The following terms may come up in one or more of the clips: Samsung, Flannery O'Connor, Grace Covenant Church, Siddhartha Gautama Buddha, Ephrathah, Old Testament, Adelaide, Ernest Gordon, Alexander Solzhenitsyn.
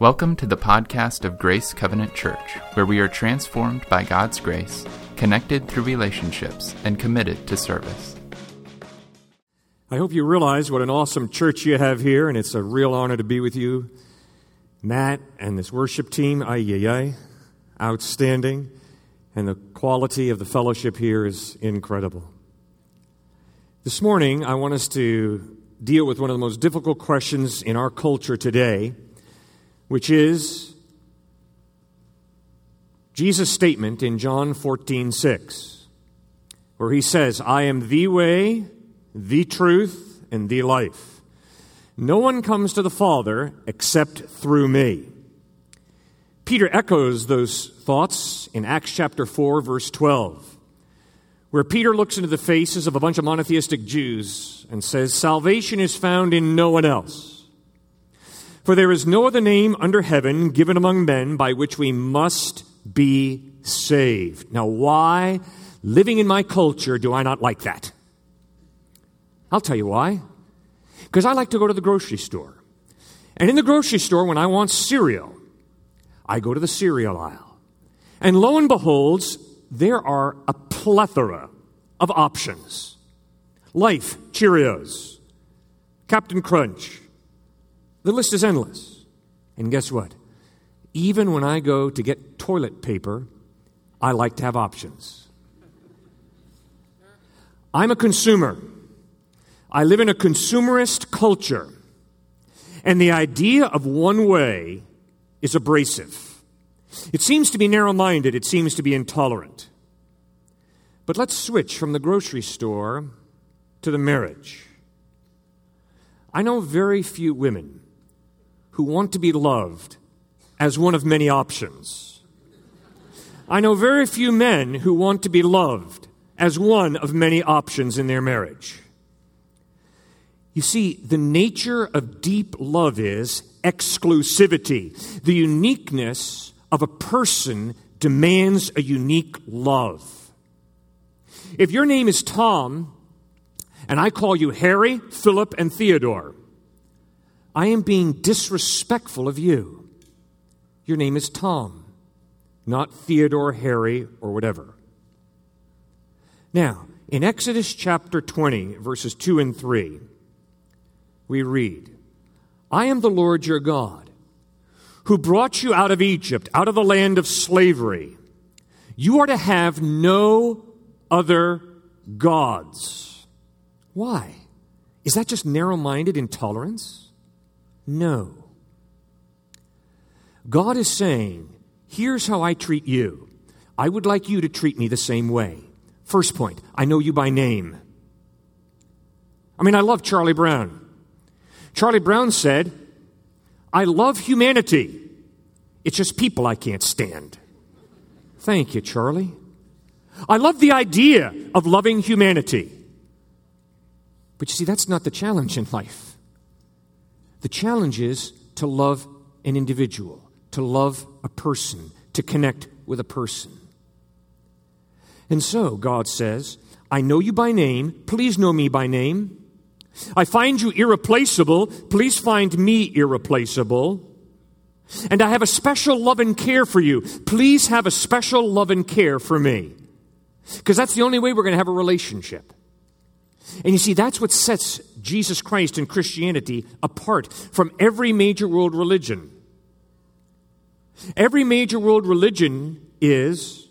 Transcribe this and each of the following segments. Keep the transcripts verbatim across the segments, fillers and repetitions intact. Welcome to the podcast of Grace Covenant Church, where we are transformed by God's grace, connected through relationships, and committed to service. I hope you realize what an awesome church you have here, and it's a real honor to be with you. Matt and this worship team, ay, ay, ay, outstanding, and the quality of the fellowship here is incredible. This morning, I want us to deal with one of the most difficult questions in our culture today, which is Jesus' statement in John fourteen six, where he says, "I am the way, the truth, and the life. No one comes to the Father except through me." Peter echoes those thoughts in Acts chapter four, verse twelve, where Peter looks into the faces of a bunch of monotheistic Jews and says, "Salvation is found in no one else. For there is no other name under heaven given among men by which we must be saved." Now, why, living in my culture, do I not like that? I'll tell you why. Because I like to go to the grocery store. And in the grocery store, when I want cereal, I go to the cereal aisle. And lo and behold, there are a plethora of options. Life Cheerios, Captain Crunch. The list is endless. And guess what? Even when I go to get toilet paper, I like to have options. I'm a consumer. I live in a consumerist culture. And the idea of one way is abrasive. It seems to be narrow-minded. It seems to be intolerant. But let's switch from the grocery store to the marriage. I know very few women who want to be loved as one of many options. I know very few men who want to be loved as one of many options in their marriage. You see, the nature of deep love is exclusivity. The uniqueness of a person demands a unique love. If your name is Tom, and I call you Harry, Philip, and Theodore, I am being disrespectful of you. Your name is Tom, not Theodore, Harry, or whatever. Now, in Exodus chapter twenty, verses two and three, we read, "I am the Lord your God, who brought you out of Egypt, out of the land of slavery. You are to have no other gods." Why? Is that just narrow-minded intolerance? No. God is saying, here's how I treat you. I would like you to treat me the same way. First point, I know you by name. I mean, I love Charlie Brown. Charlie Brown said, "I love humanity. It's just people I can't stand." Thank you, Charlie. I love the idea of loving humanity. But you see, that's not the challenge in life. The challenge is to love an individual, to love a person, to connect with a person. And so God says, "I know you by name. Please know me by name. I find you irreplaceable. Please find me irreplaceable. And I have a special love and care for you. Please have a special love and care for me." Because that's the only way we're going to have a relationship. And you see, that's what sets Jesus Christ and Christianity apart from every major world religion. Every major world religion is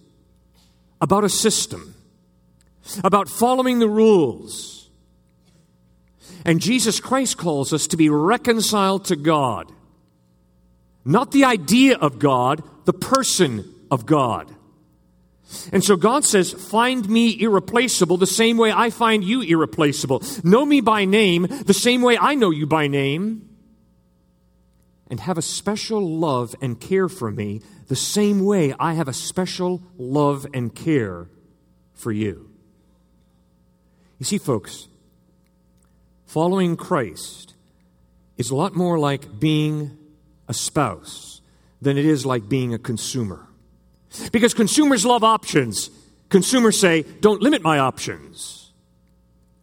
about a system, about following the rules. And Jesus Christ calls us to be reconciled to God. Not the idea of God, the person of God. And so God says, find me irreplaceable the same way I find you irreplaceable. Know me by name the same way I know you by name. And have a special love and care for me the same way I have a special love and care for you. You see, folks, following Christ is a lot more like being a spouse than it is like being a consumer. Because consumers love options. Consumers say, "Don't limit my options."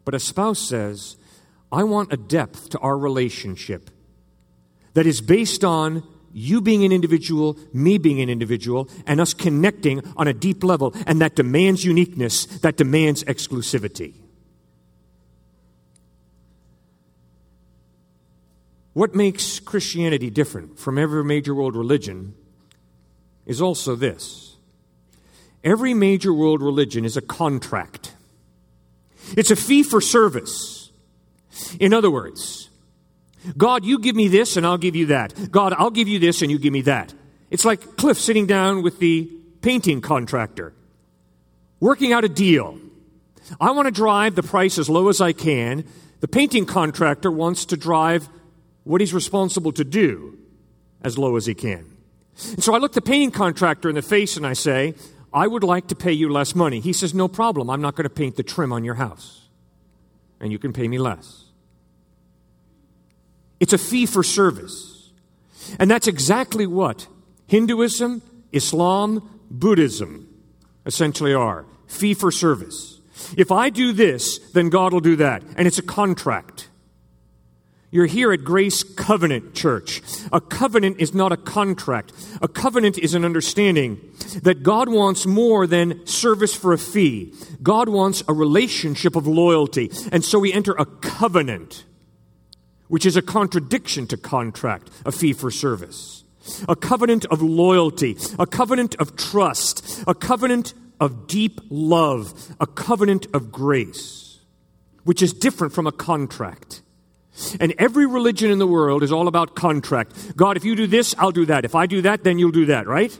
But a spouse says, "I want a depth to our relationship that is based on you being an individual, me being an individual, and us connecting on a deep level. And that demands uniqueness. That demands exclusivity. What makes Christianity different from every major world religion is also this. Every major world religion is a contract. It's a fee for service. In other words, God, you give me this and I'll give you that. God, I'll give you this and you give me that. It's like Cliff sitting down with the painting contractor, working out a deal. I want to drive the price as low as I can. The painting contractor wants to drive what he's responsible to do as low as he can. And so I look the painting contractor in the face and I say, I would like to pay you less money. He says, no problem. I'm not going to paint the trim on your house. And you can pay me less. It's a fee for service. And that's exactly what Hinduism, Islam, Buddhism essentially are. Fee for service. If I do this, then God will do that. And it's a contract. You're here at Grace Covenant Church. A covenant is not a contract. A covenant is an understanding that God wants more than service for a fee. God wants a relationship of loyalty. And so we enter a covenant, which is a contradiction to contract, a fee for service. A covenant of loyalty, a covenant of trust, a covenant of deep love, a covenant of grace, which is different from a contract. And every religion in the world is all about contract. God, if you do this, I'll do that. If I do that, then you'll do that, right?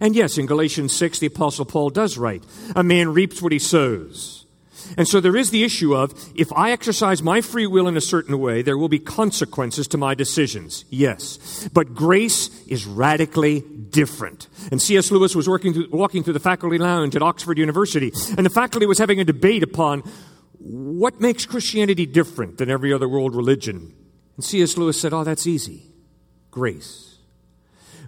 And yes, in Galatians six, the Apostle Paul does write, a man reaps what he sows. And so there is the issue of, if I exercise my free will in a certain way, there will be consequences to my decisions. Yes. But grace is radically different. And C S Lewis was working through, walking through the faculty lounge at Oxford University, and the faculty was having a debate upon what makes Christianity different than every other world religion. And C S Lewis said, oh, that's easy. Grace.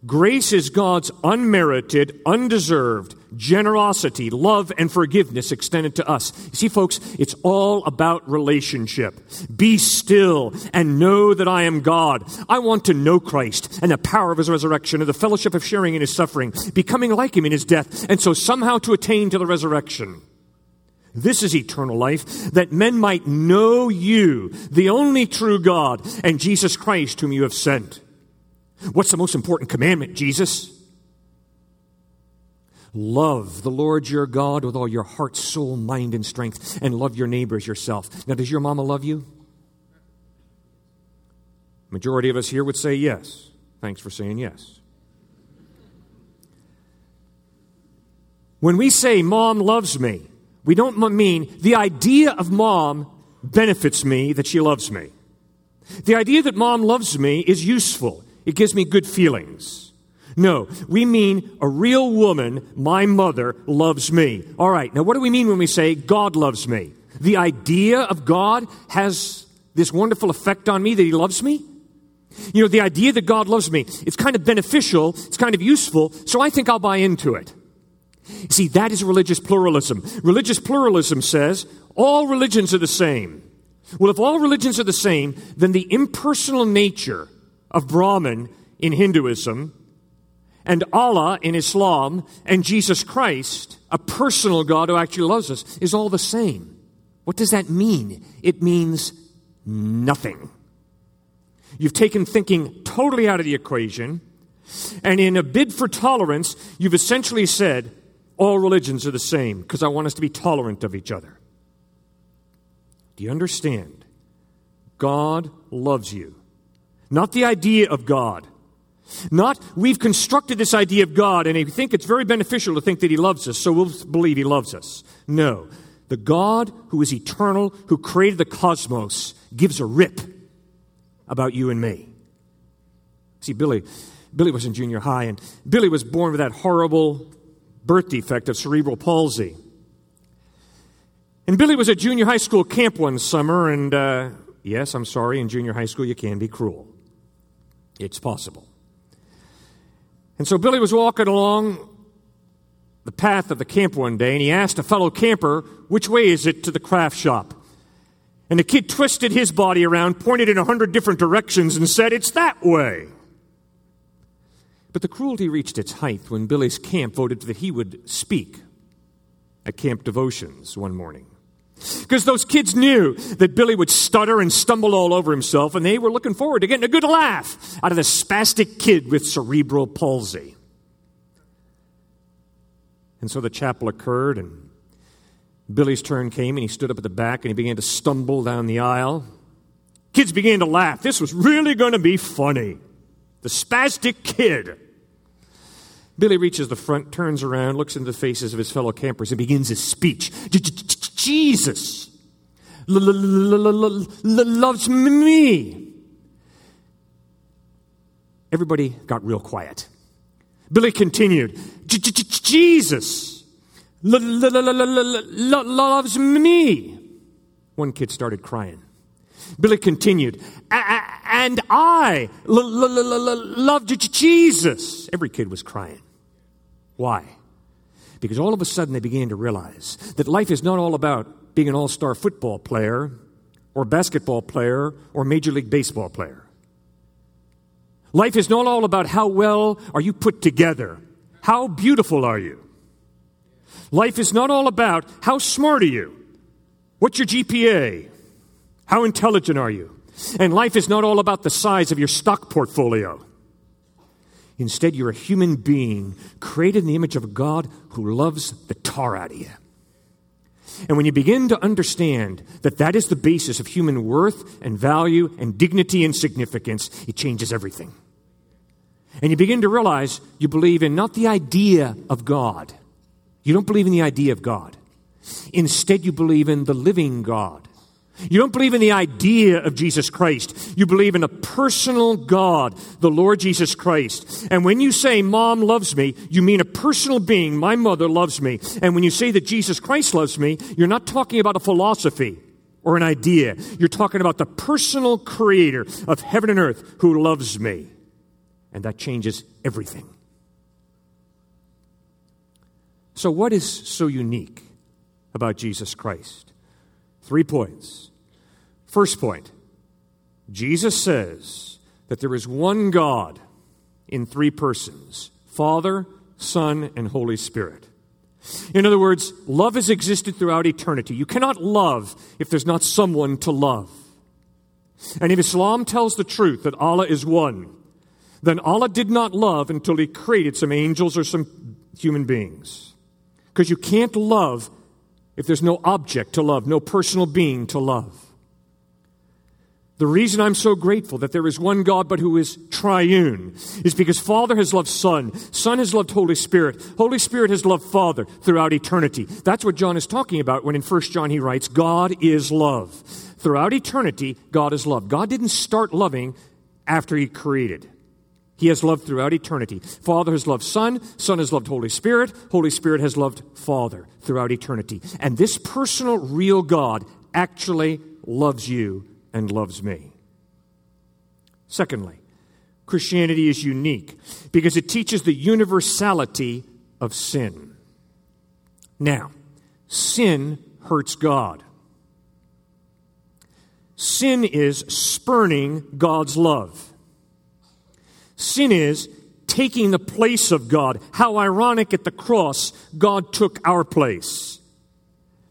Grace is God's unmerited, undeserved generosity, love, and forgiveness extended to us. You see, folks, it's all about relationship. Be still and know that I am God. I want to know Christ and the power of his resurrection and the fellowship of sharing in his suffering, becoming like him in his death, and so somehow to attain to the resurrection. This is eternal life, that men might know you, the only true God, and Jesus Christ whom you have sent. What's the most important commandment, Jesus? Love the Lord your God with all your heart, soul, mind, and strength, and love your neighbor as yourself. Now, does your mama love you? Majority of us here would say yes. Thanks for saying yes. When we say mom loves me, we don't mean the idea of mom benefits me, that she loves me. The idea that mom loves me is useful. It gives me good feelings. No, we mean a real woman, my mother, loves me. All right, now what do we mean when we say God loves me? The idea of God has this wonderful effect on me that he loves me? You know, the idea that God loves me, it's kind of beneficial, it's kind of useful, so I think I'll buy into it. See, that is religious pluralism. Religious pluralism says all religions are the same. Well, if all religions are the same, then the impersonal nature of Brahman in Hinduism, and Allah in Islam, and Jesus Christ, a personal God who actually loves us, is all the same. What does that mean? It means nothing. You've taken thinking totally out of the equation, and in a bid for tolerance, you've essentially said, all religions are the same, because I want us to be tolerant of each other. Do you understand? God loves you. Not the idea of God. Not we've constructed this idea of God and we think it's very beneficial to think that he loves us, so we'll believe he loves us. No. The God who is eternal, who created the cosmos, gives a rip about you and me. See, Billy, Billy was in junior high, and Billy was born with that horrible birth defect of cerebral palsy. And Billy was at junior high school camp one summer, and uh, yes, I'm sorry, in junior high school you can be cruel. It's possible. And so Billy was walking along the path of the camp one day, and he asked a fellow camper, which way is it to the craft shop? And the kid twisted his body around, pointed in a hundred different directions, and said, it's that way. But the cruelty reached its height when Billy's camp voted that he would speak at camp devotions one morning. Because those kids knew that Billy would stutter and stumble all over himself, and they were looking forward to getting a good laugh out of the spastic kid with cerebral palsy. And so the chapel occurred, and Billy's turn came, and he stood up at the back, and he began to stumble down the aisle. Kids began to laugh. This was really going to be funny. The spastic kid. Billy reaches the front, turns around, looks into the faces of his fellow campers, and begins his speech. Jesus loves me. Everybody got real quiet. Billy continued, Jesus loves me. One kid started crying. Billy continued, and I love Jesus. Every kid was crying. Why? Because all of a sudden they began to realize that life is not all about being an all-star football player or basketball player or Major League Baseball player. Life is not all about how well are you put together. How beautiful are you? Life is not all about how smart are you. What's your G P A? How intelligent are you? And life is not all about the size of your stock portfolio. Instead, you're a human being created in the image of God who loves the tar out of you. And when you begin to understand that that is the basis of human worth and value and dignity and significance, it changes everything. And you begin to realize you believe in not the idea of God. You don't believe in the idea of God. Instead, you believe in the living God. You don't believe in the idea of Jesus Christ. You believe in a personal God, the Lord Jesus Christ. And when you say, Mom loves me, you mean a personal being, my mother loves me. And when you say that Jesus Christ loves me, you're not talking about a philosophy or an idea. You're talking about the personal creator of heaven and earth who loves me. And that changes everything. So what is so unique about Jesus Christ? Three points. First point, Jesus says that there is one God in three persons, Father, Son, and Holy Spirit. In other words, love has existed throughout eternity. You cannot love if there's not someone to love. And if Islam tells the truth that Allah is one, then Allah did not love until He created some angels or some human beings. Because you can't love if there's no object to love, no personal being to love. The reason I'm so grateful that there is one God but who is triune is because Father has loved Son, Son has loved Holy Spirit, Holy Spirit has loved Father throughout eternity. That's what John is talking about when in First John he writes, God is love. Throughout eternity, God is love. God didn't start loving after He created. He has loved throughout eternity. Father has loved Son, Son has loved Holy Spirit, Holy Spirit has loved Father throughout eternity. And this personal, real God actually loves you and loves me. Secondly, Christianity is unique because it teaches the universality of sin. Now, sin hurts God. Sin is spurning God's love. Sin is taking the place of God. How ironic, at the cross, God took our place.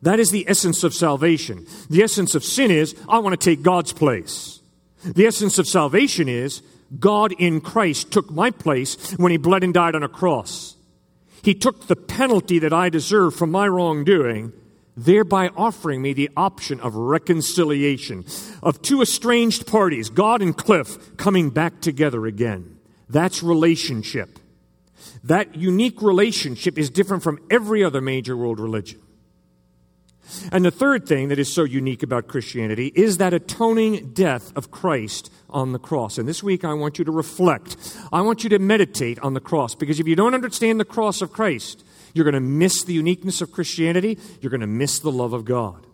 That is the essence of salvation. The essence of sin is, I want to take God's place. The essence of salvation is, God in Christ took my place when He bled and died on a cross. He took the penalty that I deserve for my wrongdoing, thereby offering me the option of reconciliation, of two estranged parties, God and Cliff, coming back together again. That's relationship. That unique relationship is different from every other major world religion. And the third thing that is so unique about Christianity is that atoning death of Christ on the cross. And this week I want you to reflect. I want you to meditate on the cross, because if you don't understand the cross of Christ, you're going to miss the uniqueness of Christianity. You're going to miss the love of God.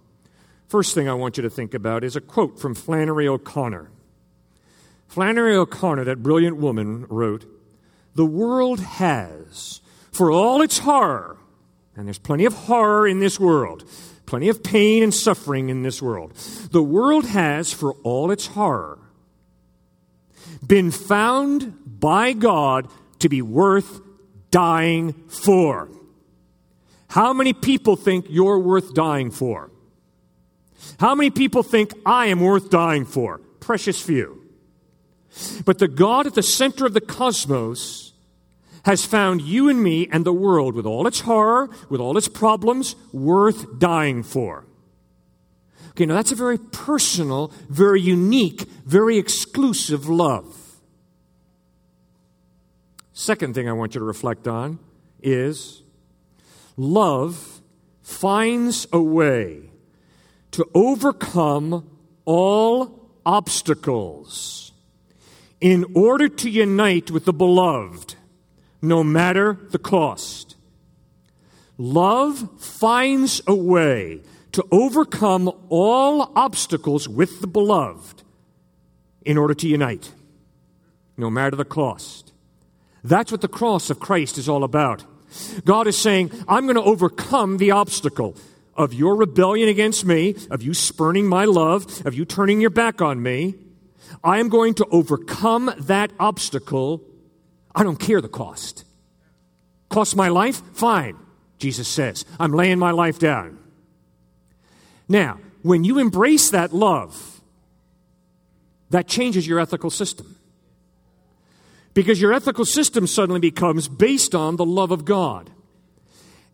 First thing I want you to think about is a quote from Flannery O'Connor. Flannery O'Connor, that brilliant woman, wrote, "The world has, for all its horror," and there's plenty of horror in this world, plenty of pain and suffering in this world, "the world has, for all its horror, been found by God to be worth dying for. How many people think you're worth dying for? How many people think I am worth dying for? Precious few. But the God at the center of the cosmos has found you and me and the world, with all its horror, with all its problems, worth dying for. Okay, now that's a very personal, very unique, very exclusive love. Second thing I want you to reflect on is love finds a way to overcome all obstacles in order to unite with the beloved, no matter the cost. Love finds a way to overcome all obstacles with the beloved in order to unite, no matter the cost. That's what the cross of Christ is all about. God is saying, I'm going to overcome the obstacle of your rebellion against me, of you spurning my love, of you turning your back on me. I am going to overcome that obstacle. I don't care the cost. Cost my life? Fine, Jesus says. I'm laying my life down. Now, when you embrace that love, that changes your ethical system. Because your ethical system suddenly becomes based on the love of God.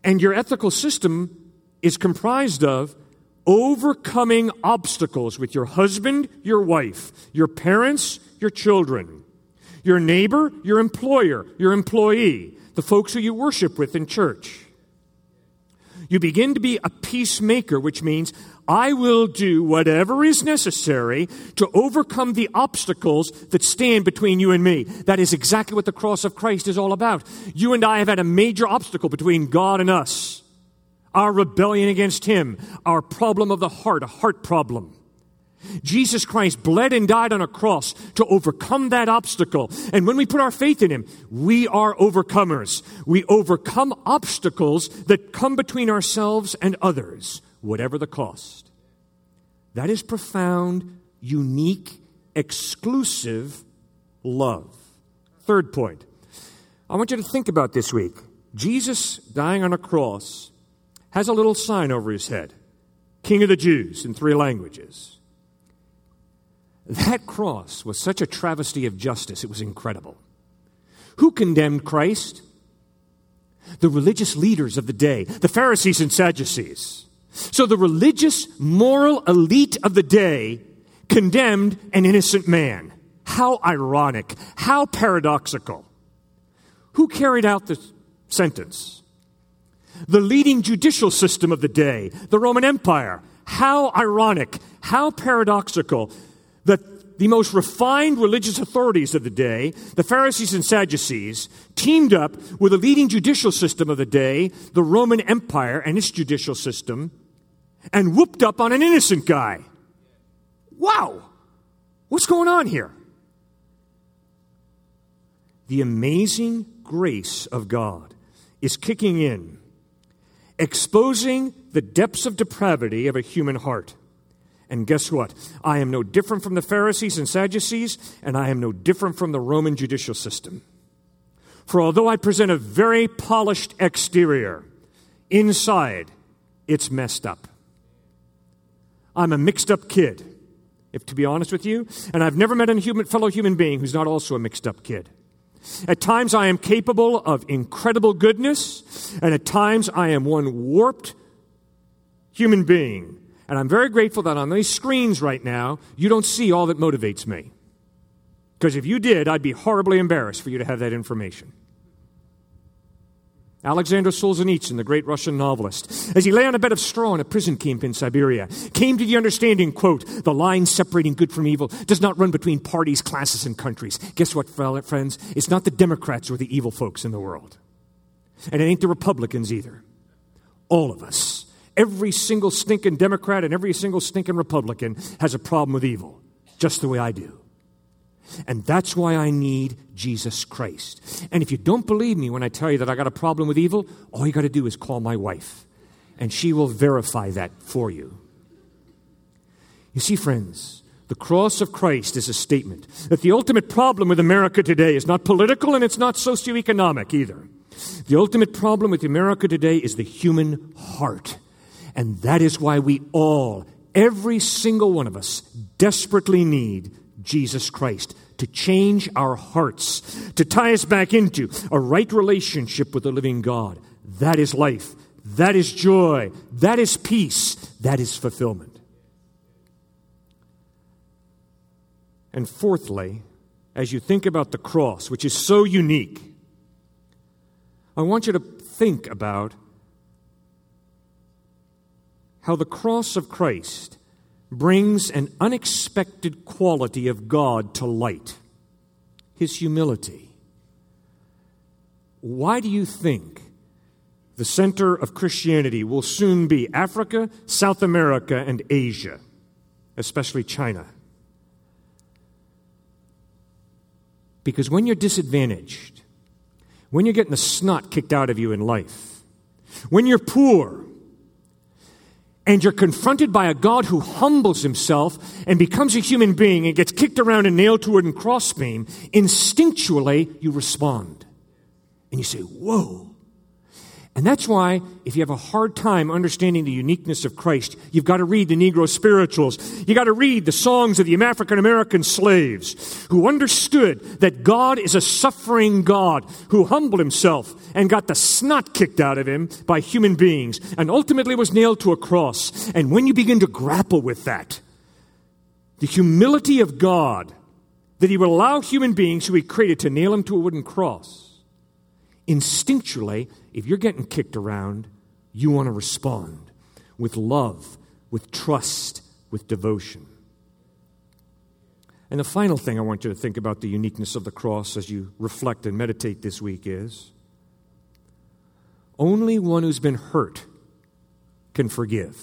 And your ethical system is comprised of overcoming obstacles with your husband, your wife, your parents, your children, your neighbor, your employer, your employee, the folks who you worship with in church. You begin to be a peacemaker, which means I will do whatever is necessary to overcome the obstacles that stand between you and me. That is exactly what the cross of Christ is all about. You and I have had a major obstacle between God and us. Our rebellion against Him. Our problem of the heart, a heart problem. Jesus Christ bled and died on a cross to overcome that obstacle. And when we put our faith in Him, we are overcomers. We overcome obstacles that come between ourselves and others, whatever the cost. That is profound, unique, exclusive love. Third point. I want you to think about this week. Jesus dying on a cross has a little sign over His head. King of the Jews in three languages. That cross was such a travesty of justice, it was incredible. Who condemned Christ? The religious leaders of the day, the Pharisees and Sadducees. So the religious, moral elite of the day condemned an innocent man. How ironic, how paradoxical. Who carried out the sentence? The leading judicial system of the day, the Roman Empire. How ironic, how paradoxical that the most refined religious authorities of the day, the Pharisees and Sadducees, teamed up with the leading judicial system of the day, the Roman Empire and its judicial system, and whooped up on an innocent guy. Wow! What's going on here? The amazing grace of God is kicking in, exposing the depths of depravity of a human heart. And guess what? I am no different from the Pharisees and Sadducees, and I am no different from the Roman judicial system. For although I present a very polished exterior, inside, it's messed up. I'm a mixed-up kid, if to be honest with you, and I've never met a human, fellow human being who's not also a mixed-up kid. At times, I am capable of incredible goodness, and at times, I am one warped human being. And I'm very grateful that on these screens right now, you don't see all that motivates me. Because if you did, I'd be horribly embarrassed for you to have that information. Alexander Solzhenitsyn, the great Russian novelist, as he lay on a bed of straw in a prison camp in Siberia, came to the understanding, quote, the line separating good from evil does not run between parties, classes, and countries. Guess what, friends? It's not the Democrats or the evil folks in the world. And it ain't the Republicans either. All of us. Every single stinking Democrat and every single stinking Republican has a problem with evil, just the way I do. And that's why I need Jesus Christ. And if you don't believe me when I tell you that I got a problem with evil, all you got to do is call my wife, and she will verify that for you. You see, friends, The cross of Christ is a statement that the ultimate problem with America today is not political and it's not socioeconomic either. The ultimate problem with America today is the human heart. And that is why we all, every single one of us, desperately need Jesus Christ to change our hearts, to tie us back into a right relationship with the living God. That is life. That is joy. That is peace. That is fulfillment. And fourthly, as you think about the cross, which is so unique, I want you to think about how the cross of Christ brings an unexpected quality of God to light, his humility. Why do you think the center of Christianity will soon be Africa, South America, and Asia, especially China? Because when you're disadvantaged, when you're getting the snot kicked out of you in life, when you're poor, and you're confronted by a God who humbles himself and becomes a human being and gets kicked around and nailed to a wooden crossbeam, instinctually you respond. And you say, whoa. And that's why, if you have a hard time understanding the uniqueness of Christ, you've got to read the Negro spirituals. You've got to read the songs of the African-American slaves who understood that God is a suffering God who humbled himself and got the snot kicked out of him by human beings and ultimately was nailed to a cross. And when you begin to grapple with that, the humility of God, that he would allow human beings who he created to nail him to a wooden cross, instinctually, if you're getting kicked around, you want to respond with love, with trust, with devotion. And the final thing I want you to think about the uniqueness of the cross as you reflect and meditate this week is, only one who's been hurt can forgive.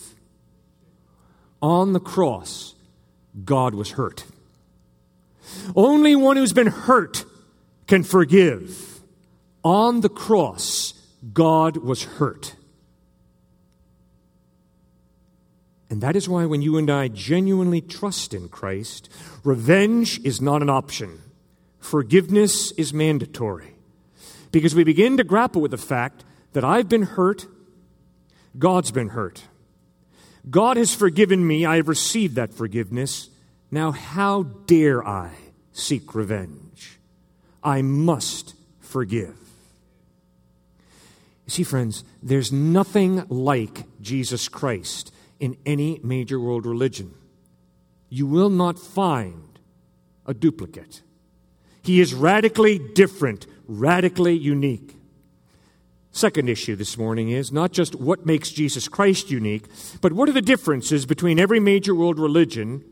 On the cross, God was hurt. Only one who's been hurt can forgive. On the cross, God was hurt. And that is why when you and I genuinely trust in Christ, revenge is not an option. Forgiveness is mandatory. Because we begin to grapple with the fact that I've been hurt, God's been hurt. God has forgiven me, I have received that forgiveness. Now how dare I seek revenge? I must forgive. See, friends, there's nothing like Jesus Christ in any major world religion. You will not find a duplicate. He is radically different, radically unique. Second issue this morning is not just what makes Jesus Christ unique, but what are the differences between every major world religion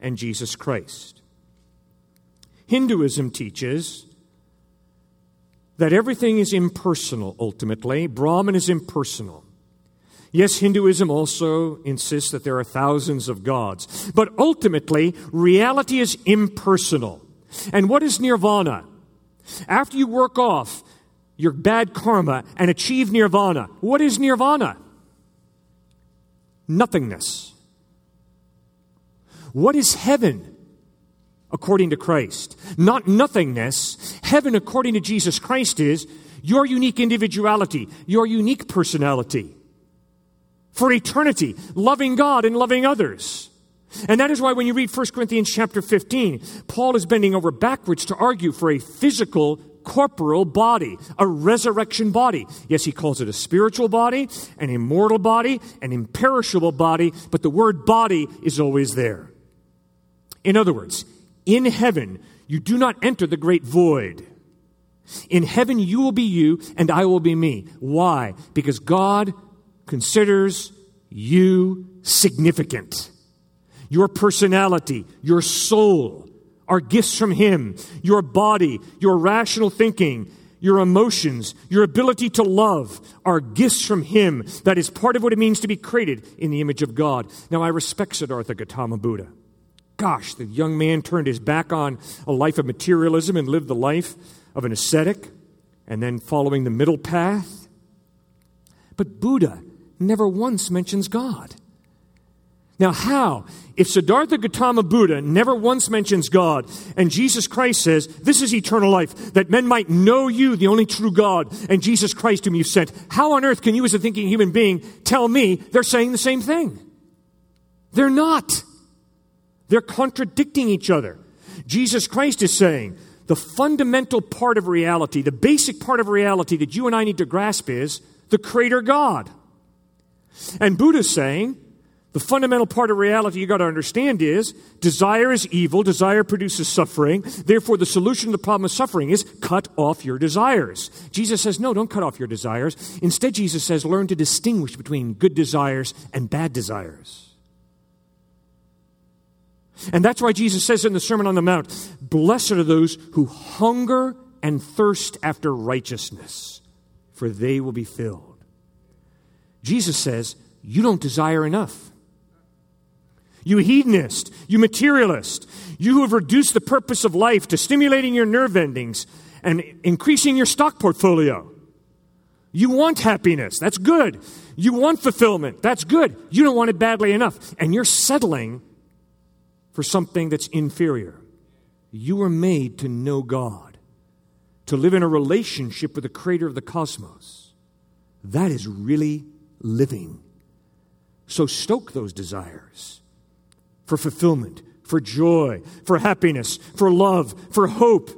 and Jesus Christ? Hinduism teaches that everything is impersonal, ultimately. Brahman is impersonal. Yes, Hinduism also insists that there are thousands of gods. But ultimately, reality is impersonal. And what is nirvana? After you work off your bad karma and achieve nirvana, what is nirvana? Nothingness. What is heaven? According to Christ, not nothingness. Heaven, according to Jesus Christ, is your unique individuality, your unique personality. For eternity, loving God and loving others. And that is why when you read First Corinthians chapter fifteen, Paul is bending over backwards to argue for a physical, corporal body, a resurrection body. Yes, he calls it a spiritual body, an immortal body, an imperishable body, but the word body is always there. In other words, in heaven, you do not enter the great void. In heaven, you will be you and I will be me. Why? Because God considers you significant. Your personality, your soul are gifts from him. Your body, your rational thinking, your emotions, your ability to love are gifts from him. That is part of what it means to be created in the image of God. Now, I respect Siddhartha Gautama Buddha. Gosh, the young man turned his back on a life of materialism and lived the life of an ascetic and then following the middle path. But Buddha never once mentions God. Now how? If Siddhartha Gautama Buddha never once mentions God, and Jesus Christ says, this is eternal life, that men might know you, the only true God, and Jesus Christ whom you sent, how on earth can you as a thinking human being tell me they're saying the same thing? They're not. They're contradicting each other. Jesus Christ is saying, the fundamental part of reality, the basic part of reality that you and I need to grasp is the Creator God. And Buddha's saying, the fundamental part of reality you got to understand is desire is evil, desire produces suffering, therefore the solution to the problem of suffering is cut off your desires. Jesus says, no, don't cut off your desires. Instead, Jesus says, learn to distinguish between good desires and bad desires. And that's why Jesus says in the Sermon on the Mount, blessed are those who hunger and thirst after righteousness, for they will be filled. Jesus says, you don't desire enough. You hedonist, you materialist, you who have reduced the purpose of life to stimulating your nerve endings and increasing your stock portfolio. You want happiness, that's good. You want fulfillment, that's good. You don't want it badly enough. And you're settling for something that's inferior. You were made to know God, to live in a relationship with the Creator of the cosmos. That is really living. So stoke those desires for fulfillment, for joy, for happiness, for love, for hope.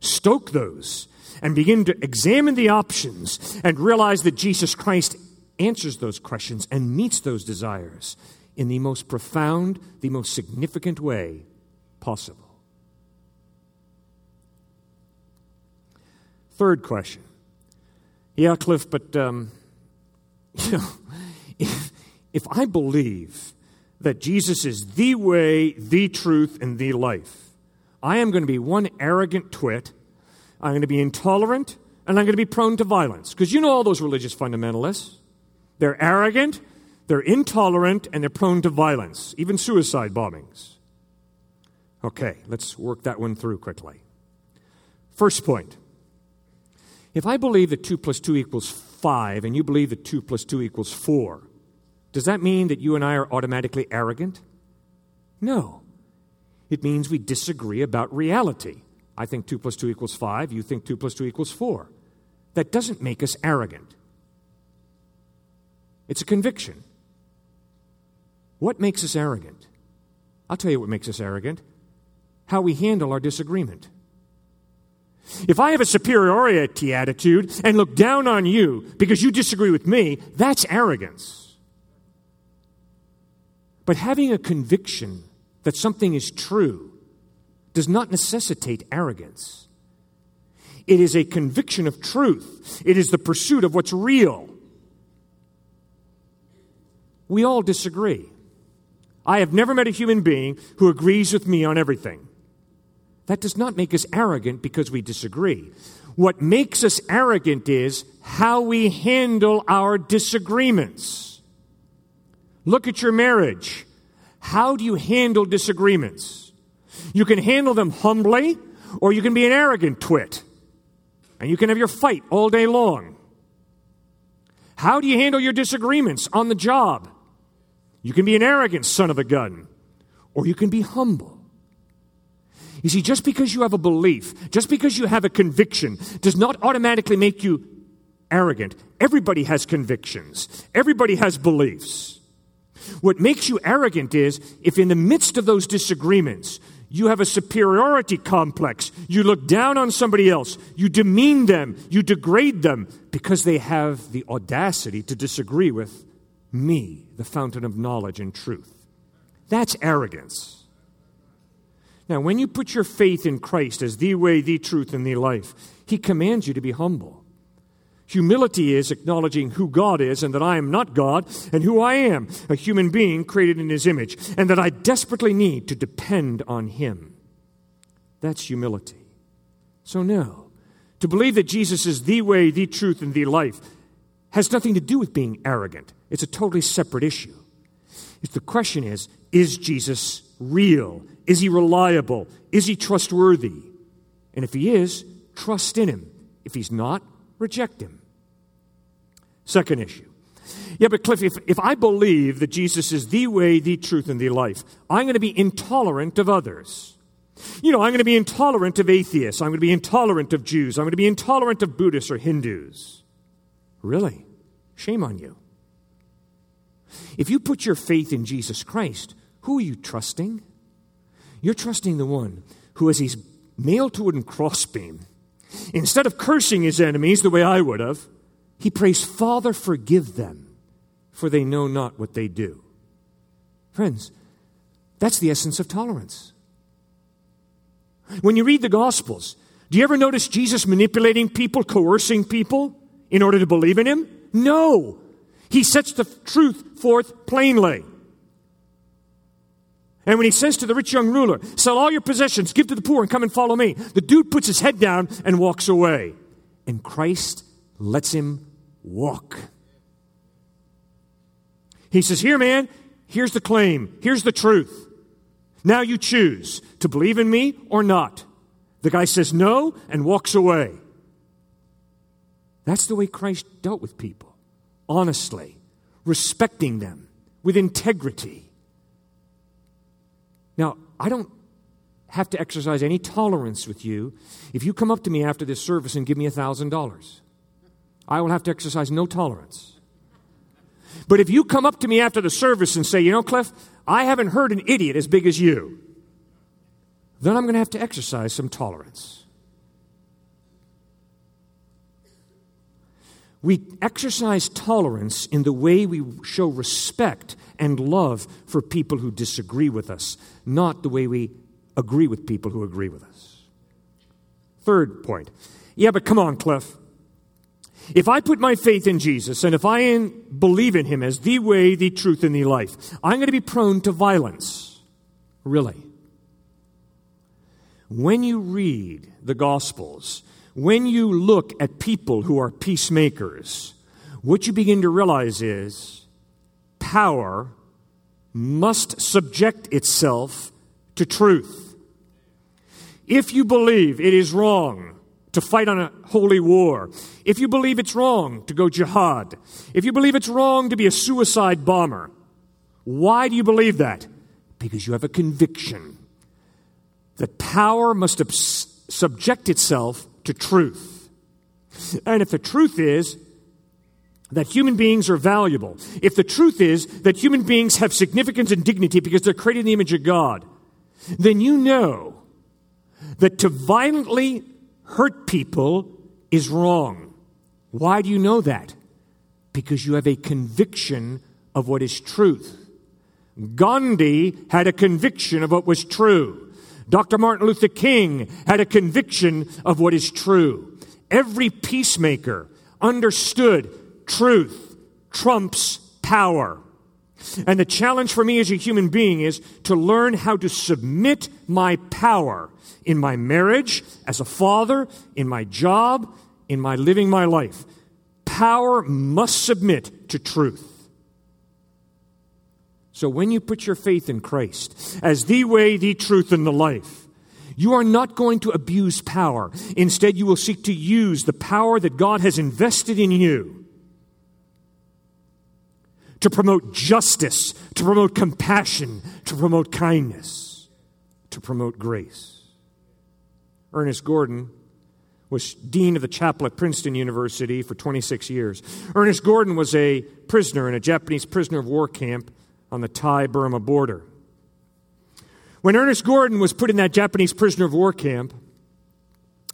Stoke those and begin to examine the options and realize that Jesus Christ answers those questions and meets those desires in the most profound, the most significant way possible. Third question. Yeah, Cliff, but, um, you know, if, if I believe that Jesus is the way, the truth, and the life, I am going to be one arrogant twit, I'm going to be intolerant, and I'm going to be prone to violence. Because you know all those religious fundamentalists. They're arrogant, they're intolerant, and they're prone to violence, even suicide bombings. Okay, let's work that one through quickly. First point. If I believe that two plus two equals five, and you believe that two plus two equals four, does that mean that you and I are automatically arrogant? No. It means we disagree about reality. I think two plus two equals five. You think two plus two equals four. That doesn't make us arrogant. It's a conviction. What makes us arrogant? I'll tell you what makes us arrogant. How we handle our disagreement. If I have a superiority attitude and look down on you because you disagree with me, that's arrogance. But having a conviction that something is true does not necessitate arrogance. It is a conviction of truth. It is the pursuit of what's real. We all disagree. I have never met a human being who agrees with me on everything. That does not make us arrogant because we disagree. What makes us arrogant is how we handle our disagreements. Look at your marriage. How do you handle disagreements? You can handle them humbly, or you can be an arrogant twit. And you can have your fight all day long. How do you handle your disagreements on the job? You can be an arrogant son of a gun, or you can be humble. You see, just because you have a belief, just because you have a conviction, does not automatically make you arrogant. Everybody has convictions. Everybody has beliefs. What makes you arrogant is if in the midst of those disagreements, you have a superiority complex, you look down on somebody else, you demean them, you degrade them because they have the audacity to disagree with me, the fountain of knowledge and truth. That's arrogance. Now, when you put your faith in Christ as the way, the truth, and the life, He commands you to be humble. Humility is acknowledging who God is and that I am not God and who I am, a human being created in His image, and that I desperately need to depend on Him. That's humility. So no, to believe that Jesus is the way, the truth, and the life has nothing to do with being arrogant. It's a totally separate issue. If the question is, is Jesus real? Is He reliable? Is He trustworthy? And if He is, trust in Him. If He's not, reject Him. Second issue. Yeah, but Cliff, if, if I believe that Jesus is the way, the truth, and the life, I'm going to be intolerant of others. You know, I'm going to be intolerant of atheists. I'm going to be intolerant of Jews. I'm going to be intolerant of Buddhists or Hindus. Really? Shame on you. If you put your faith in Jesus Christ, who are you trusting? You're trusting the one who, as he's nailed to a wooden crossbeam, instead of cursing his enemies the way I would have, he prays, Father, forgive them, for they know not what they do. Friends, that's the essence of tolerance. When you read the Gospels, do you ever notice Jesus manipulating people, coercing people in order to believe in him? No. He sets the truth forth plainly. And when he says to the rich young ruler, sell all your possessions, give to the poor, and come and follow me, the dude puts his head down and walks away. And Christ lets him walk. He says, here, man, here's the claim. Here's the truth. Now you choose to believe in me or not. The guy says no and walks away. That's the way Christ dealt with people. Honestly, respecting them with integrity. Now, I don't have to exercise any tolerance with you if you come up to me after this service and give me one thousand dollars. I will have to exercise no tolerance. But if you come up to me after the service and say, you know, Cliff, I haven't heard an idiot as big as you, then I'm going to have to exercise some tolerance. We exercise tolerance in the way we show respect and love for people who disagree with us, not the way we agree with people who agree with us. Third point. Yeah, but come on, Cliff. If I put my faith in Jesus, and if I in, believe in him as the way, the truth, and the life, I'm going to be prone to violence. Really. When you read the Gospels, when you look at people who are peacemakers, what you begin to realize is, power must subject itself to truth. If you believe it is wrong to fight on a holy war, if you believe it's wrong to go jihad, if you believe it's wrong to be a suicide bomber, why do you believe that? Because you have a conviction that power must abs- subject itself to truth. And if the truth is that human beings are valuable, if the truth is that human beings have significance and dignity because they're created in the image of God, then you know that to violently hurt people is wrong. Why do you know that? Because you have a conviction of what is truth. Gandhi had a conviction of what was true. Doctor Martin Luther King had a conviction of what is true. Every peacemaker understood truth trumps power. And the challenge for me as a human being is to learn how to submit my power in my marriage, as a father, in my job, in my living my life. Power must submit to truth. So when you put your faith in Christ as the way, the truth, and the life, you are not going to abuse power. Instead, you will seek to use the power that God has invested in you to promote justice, to promote compassion, to promote kindness, to promote grace. Ernest Gordon was dean of the chapel at Princeton University for twenty-six years. Ernest Gordon was a prisoner in a Japanese prisoner of war camp on the Thai-Burma border. When Ernest Gordon was put in that Japanese prisoner of war camp,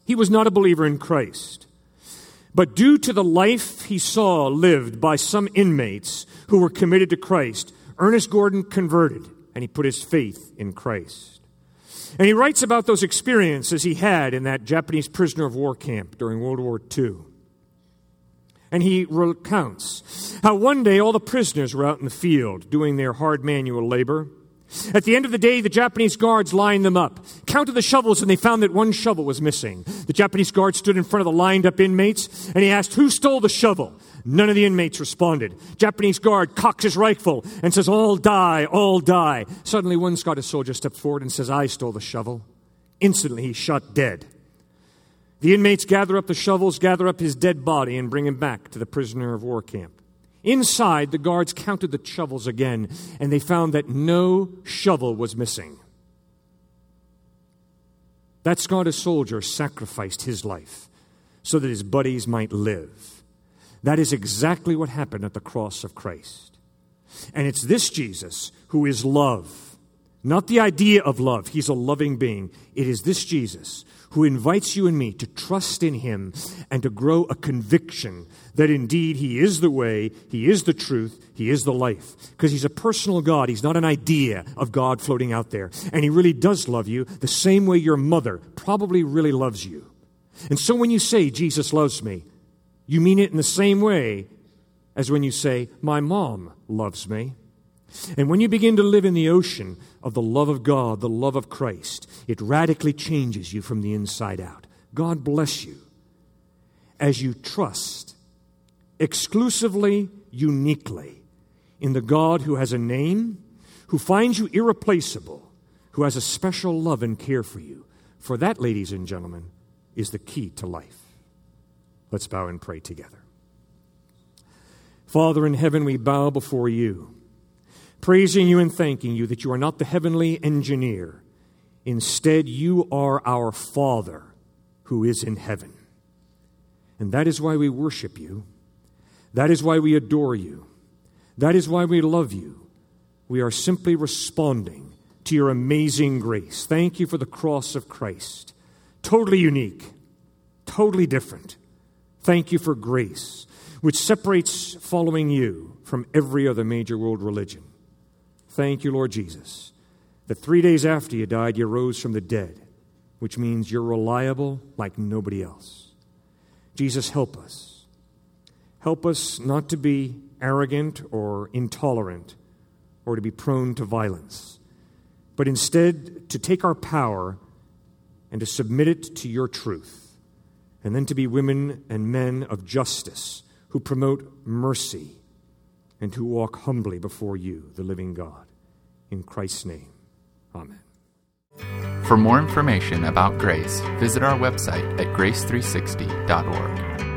he was not a believer in Christ. But due to the life he saw lived by some inmates who were committed to Christ, Ernest Gordon converted, and he put his faith in Christ. And he writes about those experiences he had in that Japanese prisoner of war camp during World War Two. And he recounts how one day all the prisoners were out in the field doing their hard manual labor. At the end of the day, the Japanese guards lined them up, counted the shovels, and they found that one shovel was missing. The Japanese guard stood in front of the lined-up inmates, and he asked, who stole the shovel? None of the inmates responded. Japanese guard cocks his rifle and says, all die, all die. Suddenly, one Scottish soldier stepped forward and says, I stole the shovel. Instantly, he's shot dead. The inmates gather up the shovels, gather up his dead body, and bring him back to the prisoner of war camp. Inside, the guards counted the shovels again, and they found that no shovel was missing. That Scottish soldier sacrificed his life so that his buddies might live. That is exactly what happened at the cross of Christ. And it's this Jesus who is love, not the idea of love. He's a loving being. It is this Jesus who invites you and me to trust in him and to grow a conviction that indeed he is the way, he is the truth, he is the life. Because he's a personal God. He's not an idea of God floating out there. And he really does love you the same way your mother probably really loves you. And so when you say, Jesus loves me, you mean it in the same way as when you say, my mom loves me. And when you begin to live in the ocean of the love of God, the love of Christ, it radically changes you from the inside out. God bless you as you trust exclusively, uniquely in the God who has a name, who finds you irreplaceable, who has a special love and care for you. For that, ladies and gentlemen, is the key to life. Let's bow and pray together. Father in heaven, we bow before you, praising you and thanking you that you are not the heavenly engineer. Instead, you are our Father who is in heaven. And that is why we worship you. That is why we adore you. That is why we love you. We are simply responding to your amazing grace. Thank you for the cross of Christ. Totally unique, totally different. Thank you for grace, which separates following you from every other major world religion. Thank you, Lord Jesus, that three days after you died, you rose from the dead, which means you're reliable like nobody else. Jesus, help us. Help us not to be arrogant or intolerant or to be prone to violence, but instead to take our power and to submit it to your truth, and then to be women and men of justice who promote mercy and who walk humbly before you, the living God. In Christ's name, amen. For more information about Grace, visit our website at grace three sixty dot org.